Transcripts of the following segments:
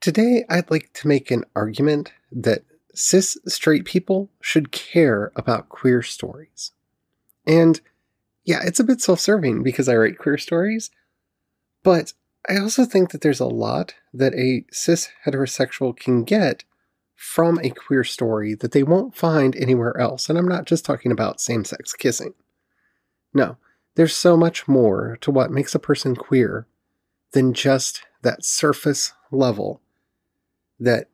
Today, I'd like to make an argument that cis straight people should care about queer stories. And yeah, it's a bit self-serving because I write queer stories, but I also think that there's a lot that a cis heterosexual can get from a queer story that they won't find anywhere else. And I'm not just talking about same-sex kissing. No, there's so much more to what makes a person queer than just that surface level that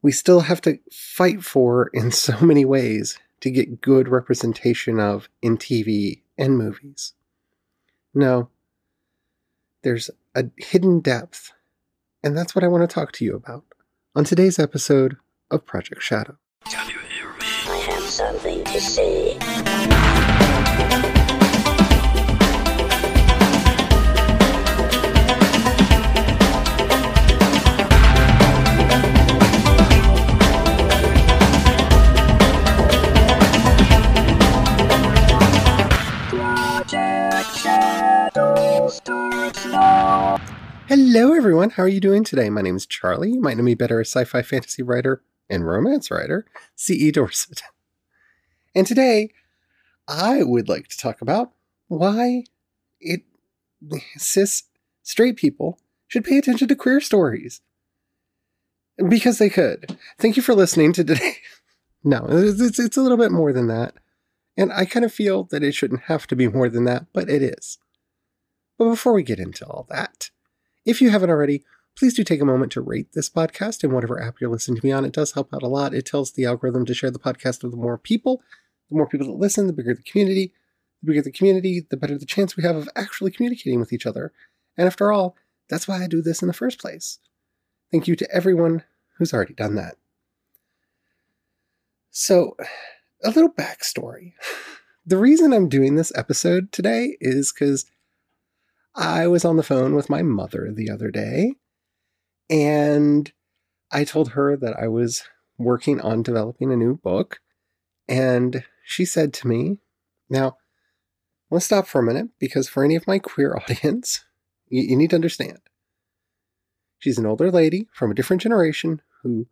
we still have to fight for in so many ways to get good representation of in TV and movies. No, there's a hidden depth, and that's what I want to talk to you about on today's episode of Project Shadow. Can you hear me? I have something to say. Hello everyone, how are you doing today? My name is Charlie. You might know me better as sci-fi fantasy writer and romance writer, C.E. Dorsett. And today, I would like to talk about why cis straight people should pay attention to queer stories. Because they could. Thank you for listening to today. No, it's a little bit more than that. And I kind of feel that it shouldn't have to be more than that, but it is. But before we get into all that, if you haven't already, please do take a moment to rate this podcast in whatever app you're listening to me on. It does help out a lot. It tells the algorithm to share the podcast with more people. The more people that listen, the bigger the community. The bigger the community, the better the chance we have of actually communicating with each other. And after all, that's why I do this in the first place. Thank you to everyone who's already done that. So, a little backstory. The reason I'm doing this episode today is because I was on the phone with my mother the other day, and I told her that I was working on developing a new book, and she said to me, now, let's stop for a minute, because for any of my queer audience, you need to understand. She's an older lady from a different generation whose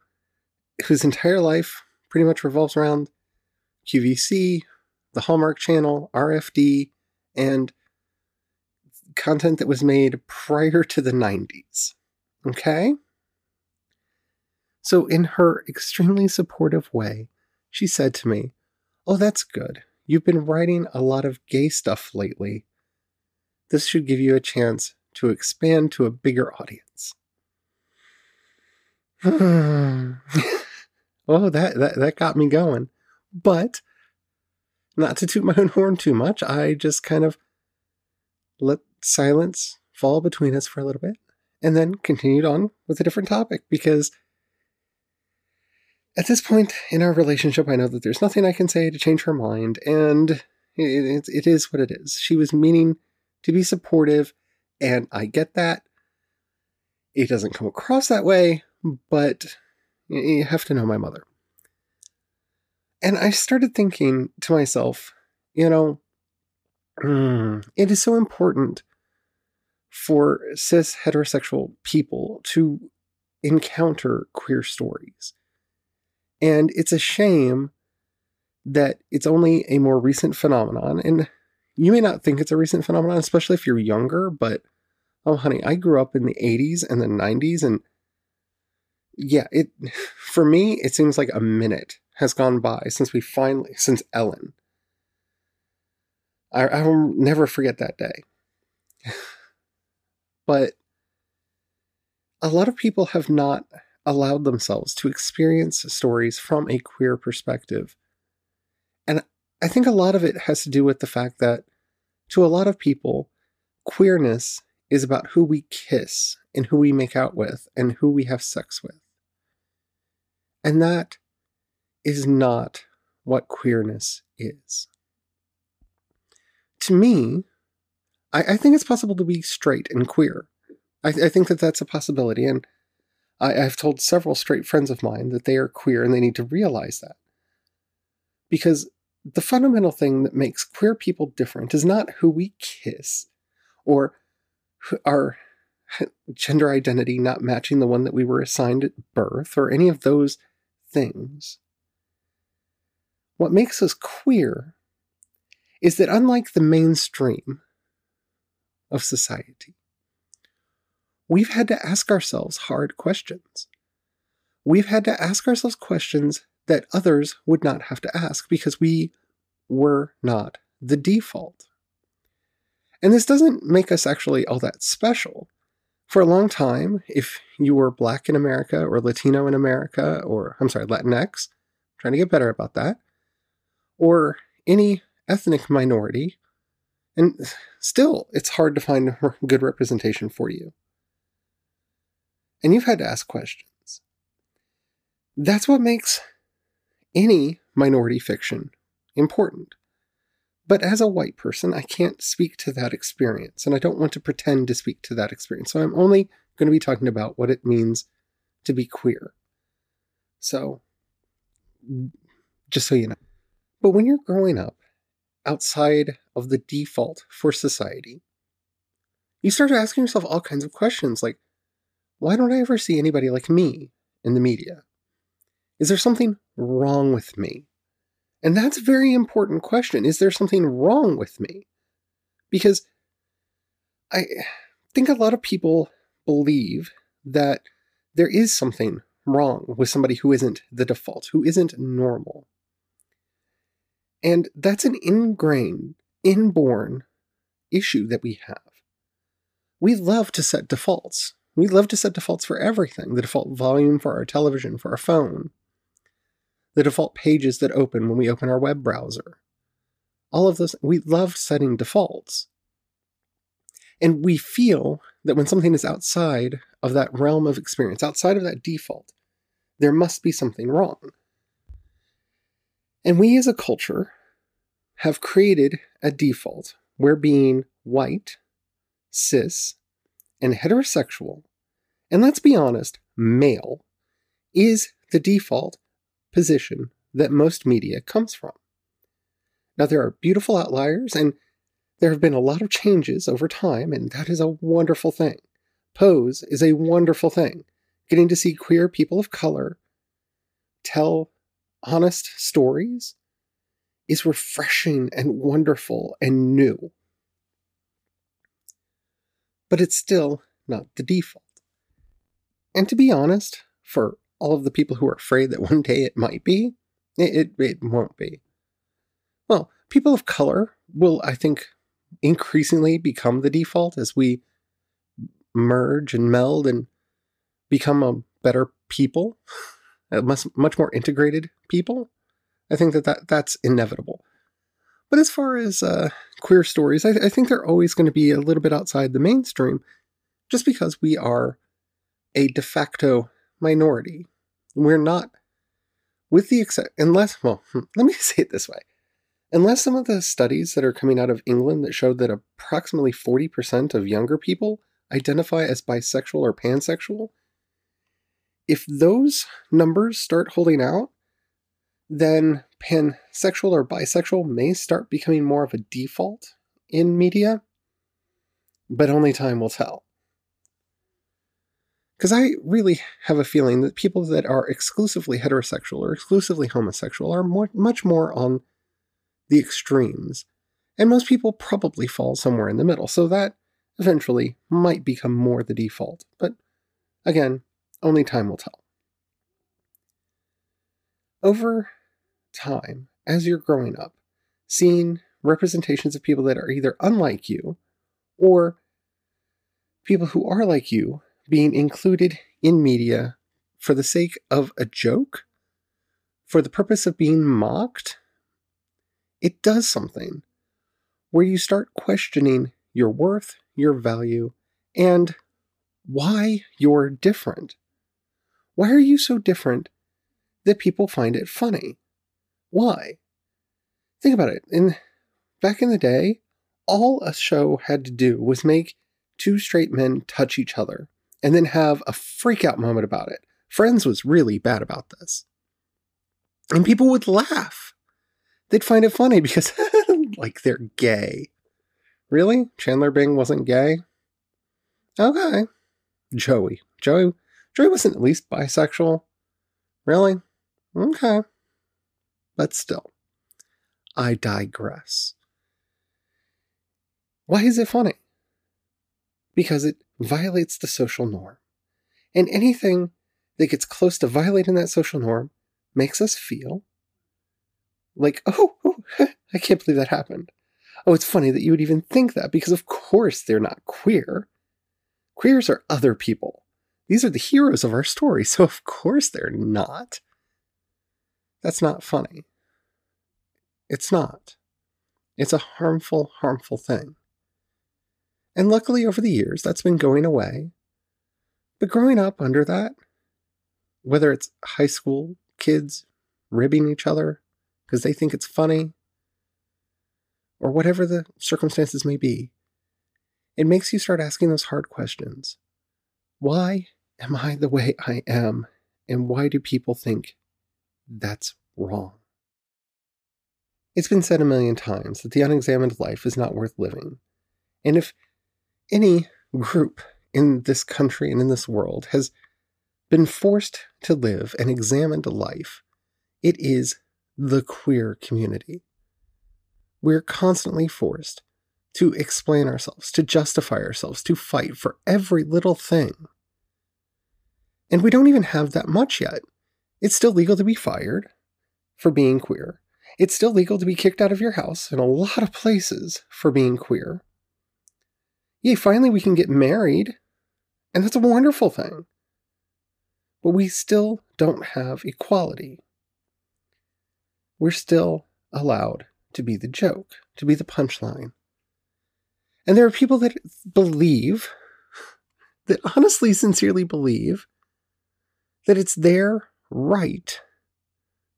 entire life pretty much revolves around QVC, the Hallmark Channel, RFD, and content that was made prior to the 90s. Okay? So in her extremely supportive way, she said to me, oh, that's good. You've been writing a lot of gay stuff lately. This should give you a chance to expand to a bigger audience. Oh, that got me going. But not to toot my own horn too much, I just kind of let silence fall between us for a little bit, and then continued on with a different topic, because at this point in our relationship, I know that there's nothing I can say to change her mind, and it is what it is. She was meaning to be supportive, and I get that. It doesn't come across that way, but you have to know my mother. And I started thinking to myself, it is so important for cis heterosexual people to encounter queer stories. And it's a shame that it's only a more recent phenomenon. And you may not think it's a recent phenomenon, especially if you're younger, but oh, honey, I grew up in the 80s and the 90s. And yeah, for me, it seems like a minute has gone by since Ellen. I will never forget that day. But a lot of people have not allowed themselves to experience stories from a queer perspective. And I think a lot of it has to do with the fact that to a lot of people, queerness is about who we kiss and who we make out with and who we have sex with. And that is not what queerness is. To me, I think it's possible to be straight and queer. I think that that's a possibility, and I've told several straight friends of mine that they are queer and they need to realize that. Because the fundamental thing that makes queer people different is not who we kiss, or our gender identity not matching the one that we were assigned at birth, or any of those things. What makes us queer is that, unlike the mainstream of society, we've had to ask ourselves hard questions. We've had to ask ourselves questions that others would not have to ask because we were not the default. And this doesn't make us actually all that special. For a long time, if you were Black in America or Latino in America, or Latinx, I'm trying to get better about that, or any ethnic minority, and still it's hard to find good representation for you. And you've had to ask questions. That's what makes any minority fiction important. But as a white person, I can't speak to that experience, and I don't want to pretend to speak to that experience. So I'm only going to be talking about what it means to be queer. So, just so you know. But when you're growing up outside of the default for society, you start asking yourself all kinds of questions, like, why don't I ever see anybody like me in the media? Is there something wrong with me? And that's a very important question. Is there something wrong with me? Because I think a lot of people believe that there is something wrong with somebody who isn't the default, who isn't normal. And that's an ingrained, inborn issue that we have. We love to set defaults. We love to set defaults for everything. The default volume for our television, for our phone. The default pages that open when we open our web browser. All of those, we love setting defaults. And we feel that when something is outside of that realm of experience, outside of that default, there must be something wrong. And we as a culture have created a default where being white, cis, and heterosexual, and let's be honest, male, is the default position that most media comes from. Now, there are beautiful outliers, and there have been a lot of changes over time, and that is a wonderful thing. Pose is a wonderful thing. Getting to see queer people of color tell honest stories is refreshing and wonderful and new. But it's still not the default. And to be honest, for all of the people who are afraid that one day it might be, it won't be. Well, people of color will, I think, increasingly become the default as we merge and meld and become a better people, a much more integrated people. I think that's inevitable. But as far as queer stories, I think they're always going to be a little bit outside the mainstream just because we are a de facto minority. We're not, with the exception, unless, well, let me say it this way. Unless some of the studies that are coming out of England that showed that approximately 40% of younger people identify as bisexual or pansexual, if those numbers start holding out, then pansexual or bisexual may start becoming more of a default in media, but only time will tell. Because I really have a feeling that people that are exclusively heterosexual or exclusively homosexual are much more on the extremes. And most people probably fall somewhere in the middle. So that eventually might become more the default. But again, only time will tell. Over time, as you're growing up, seeing representations of people that are either unlike you or people who are like you being included in media for the sake of a joke, for the purpose of being mocked, it does something where you start questioning your worth, your value, and why you're different. Why are you so different that people find it funny? Why? Think about it. Back in the day, all a show had to do was make two straight men touch each other and then have a freak-out moment about it. Friends was really bad about this. And people would laugh. They'd find it funny because, like, they're gay. Really? Chandler Bing wasn't gay? Okay. Joey. Joey wasn't at least bisexual? Really? Okay. But still. I digress. Why is it funny? Because it violates the social norm. And anything that gets close to violating that social norm makes us feel like, oh, I can't believe that happened. Oh, it's funny that you would even think that, because of course they're not queer. Queers are other people. These are the heroes of our story, so of course they're not. That's not funny. It's not. It's a harmful, harmful thing. And luckily over the years, that's been going away. But growing up under that, whether it's high school kids ribbing each other because they think it's funny, or whatever the circumstances may be, it makes you start asking those hard questions. Why am I the way I am? And why do people think that's wrong? It's been said a million times that the unexamined life is not worth living. And if any group in this country and in this world has been forced to live an examined life, it is the queer community. We're constantly forced to explain ourselves, to justify ourselves, to fight for every little thing. And we don't even have that much yet. It's still legal to be fired for being queer. It's still legal to be kicked out of your house in a lot of places for being queer. Yay, finally we can get married, and that's a wonderful thing. But we still don't have equality. We're still allowed to be the joke, to be the punchline. And there are people that believe, that honestly, sincerely believe, that it's their right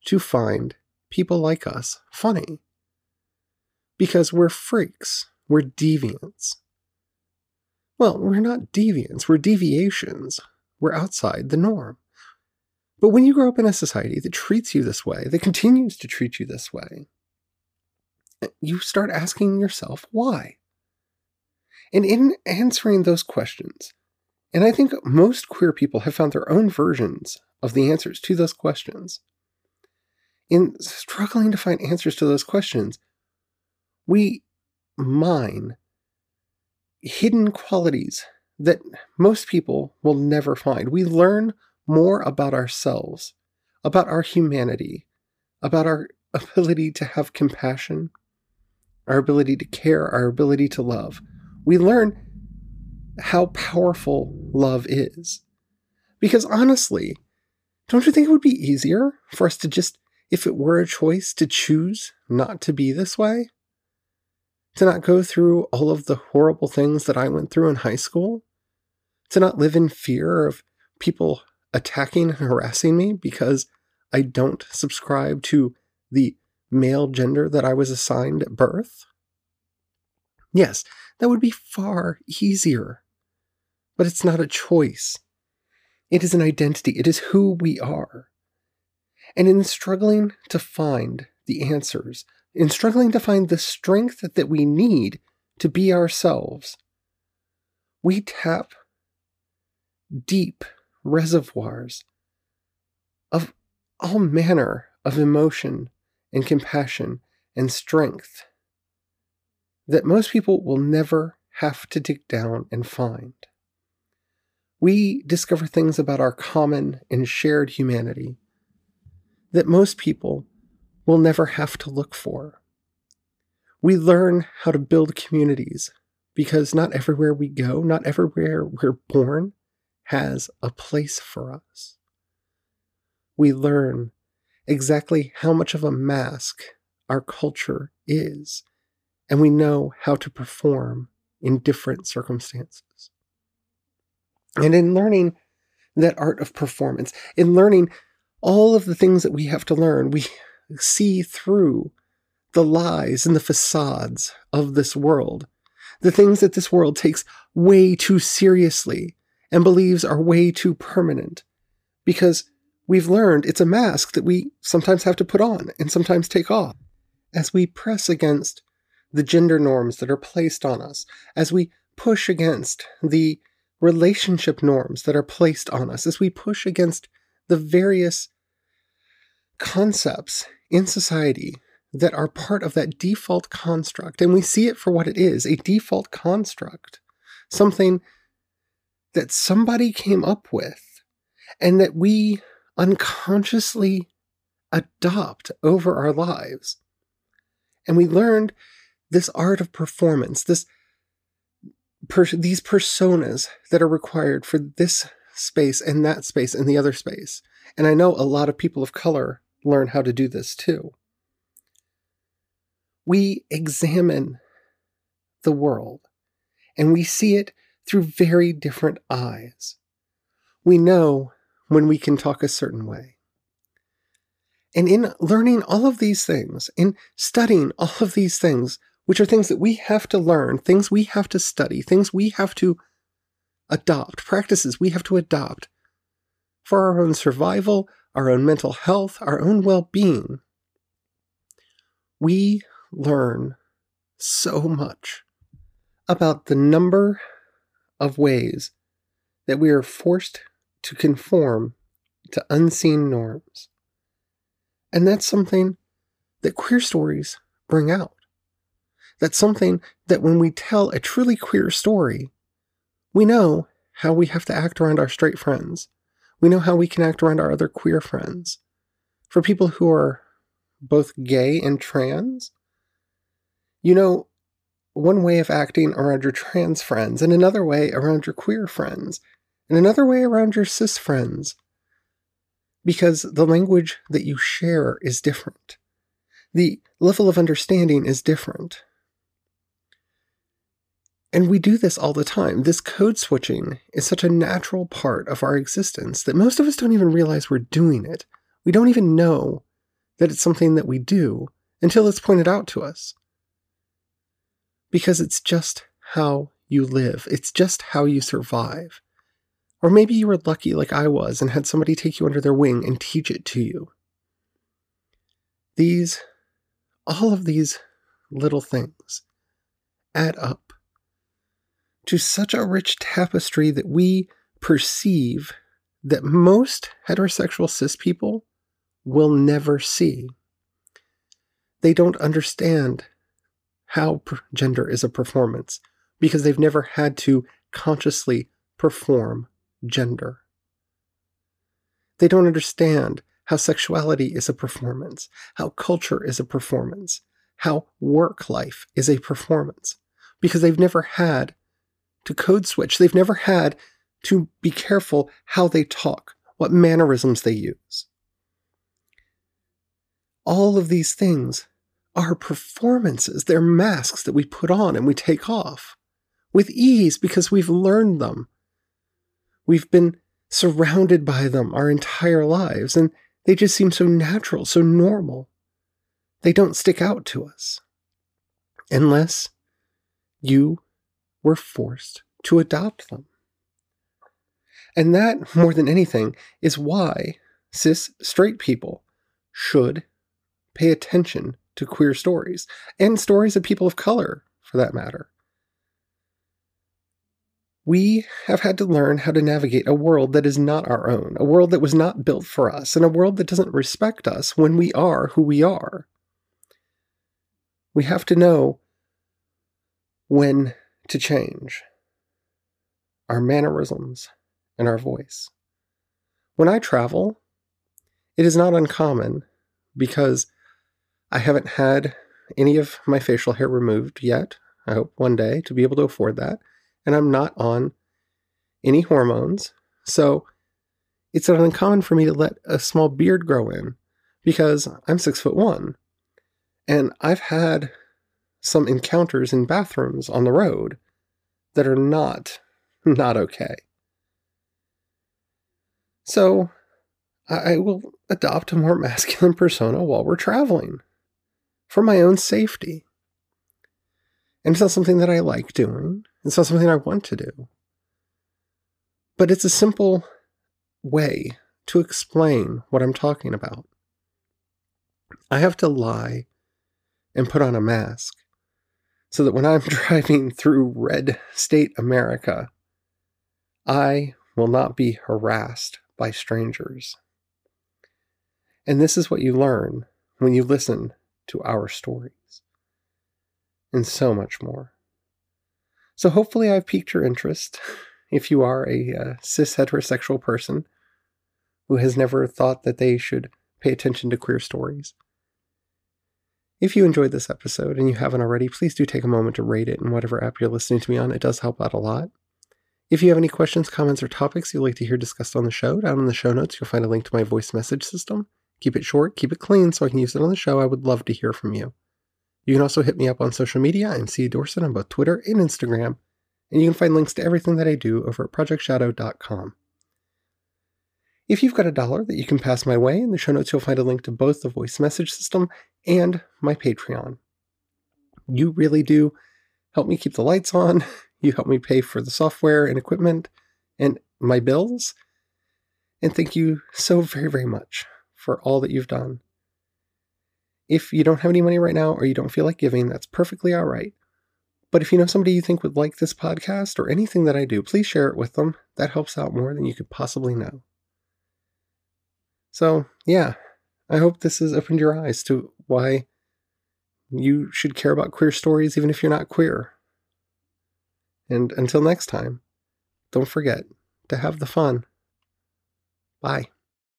to find people like us funny. Because we're freaks. We're deviants. Well, we're not deviants. We're deviations. We're outside the norm. But when you grow up in a society that treats you this way, that continues to treat you this way, you start asking yourself why. And in answering those questions, and I think most queer people have found their own versions of the answers to those questions, in struggling to find answers to those questions, we mine hidden qualities that most people will never find. We learn more about ourselves, about our humanity, about our ability to have compassion, our ability to care, our ability to love. We learn how powerful love is. Because honestly, don't you think it would be easier for us to just, if it were a choice, to choose not to be this way? To not go through all of the horrible things that I went through in high school? To not live in fear of people attacking and harassing me because I don't subscribe to the male gender that I was assigned at birth? Yes, that would be far easier. But it's not a choice. It is an identity. It is who we are. And in struggling to find the answers, in struggling to find the strength that we need to be ourselves, we tap deep reservoirs of all manner of emotion and compassion and strength that most people will never have to dig down and find. We discover things about our common and shared humanity that most people will never have to look for. We learn how to build communities because not everywhere we go, not everywhere we're born, has a place for us. We learn exactly how much of a mask our culture is. And we know how to perform in different circumstances. And in learning that art of performance, in learning all of the things that we have to learn, we see through the lies and the facades of this world, the things that this world takes way too seriously and believes are way too permanent, because we've learned it's a mask that we sometimes have to put on and sometimes take off as we press against the gender norms that are placed on us, as we push against the relationship norms that are placed on us as we push against the various concepts in society that are part of that default construct. And we see it for what it is, a default construct, something that somebody came up with and that we unconsciously adopt over our lives. And we learned this art of performance, these personas that are required for this space and that space and the other space. And I know a lot of people of color learn how to do this too. We examine the world and we see it through very different eyes. We know when we can talk a certain way. And in learning all of these things, in studying all of these things, which are things that we have to learn, things we have to study, things we have to adopt, practices we have to adopt for our own survival, our own mental health, our own well-being, we learn so much about the number of ways that we are forced to conform to unseen norms. And that's something that queer stories bring out. That's something that when we tell a truly queer story, we know how we have to act around our straight friends. We know how we can act around our other queer friends. For people who are both gay and trans, you know one way of acting around your trans friends, and another way around your queer friends, and another way around your cis friends, because the language that you share is different. The level of understanding is different. And we do this all the time. This code switching is such a natural part of our existence that most of us don't even realize we're doing it. We don't even know that it's something that we do until it's pointed out to us. Because it's just how you live. It's just how you survive. Or maybe you were lucky like I was and had somebody take you under their wing and teach it to you. All of these little things add up to such a rich tapestry that we perceive that most heterosexual cis people will never see. They don't understand how gender is a performance because they've never had to consciously perform gender. They don't understand how sexuality is a performance, how culture is a performance, how work life is a performance, because they've never had to code switch. They've never had to be careful how they talk, what mannerisms they use. All of these things are performances. They're masks that we put on and we take off with ease because we've learned them. We've been surrounded by them our entire lives, and they just seem so natural, so normal. They don't stick out to us unless you were forced to adopt them. And that, more than anything, is why cis straight people should pay attention to queer stories, and stories of people of color, for that matter. We have had to learn how to navigate a world that is not our own, a world that was not built for us, and a world that doesn't respect us when we are who we are. We have to know when to change our mannerisms and our voice. When I travel, it is not uncommon, because I haven't had any of my facial hair removed yet. I hope one day to be able to afford that. And I'm not on any hormones. So it's not uncommon for me to let a small beard grow in, because I'm 6'1". And I've had some encounters in bathrooms on the road that are not okay. So I will adopt a more masculine persona while we're traveling for my own safety. And it's not something that I like doing. It's not something I want to do. But it's a simple way to explain what I'm talking about. I have to lie and put on a mask, so that when I'm driving through red state America, I will not be harassed by strangers. And this is what you learn when you listen to our stories. And so much more. So hopefully I've piqued your interest if you are a cis heterosexual person who has never thought that they should pay attention to queer stories. If you enjoyed this episode and you haven't already, please do take a moment to rate it in whatever app you're listening to me on. It does help out a lot. If you have any questions, comments, or topics you'd like to hear discussed on the show, down in the show notes, you'll find a link to my voice message system. Keep it short, keep it clean, so I can use it on the show. I would love to hear from you. You can also hit me up on social media. I'm C.E. Dorsett on both Twitter and Instagram. And you can find links to everything that I do over at projectshadow.com. If you've got $1 that you can pass my way, in the show notes you'll find a link to both the voice message system and my Patreon. You really do help me keep the lights on. You help me pay for the software and equipment and my bills. And thank you so very, very much for all that you've done. If you don't have any money right now or you don't feel like giving, that's perfectly all right. But if you know somebody you think would like this podcast or anything that I do, please share it with them. That helps out more than you could possibly know. So, yeah, I hope this has opened your eyes to why you should care about queer stories even if you're not queer. And until next time, don't forget to have the fun. Bye.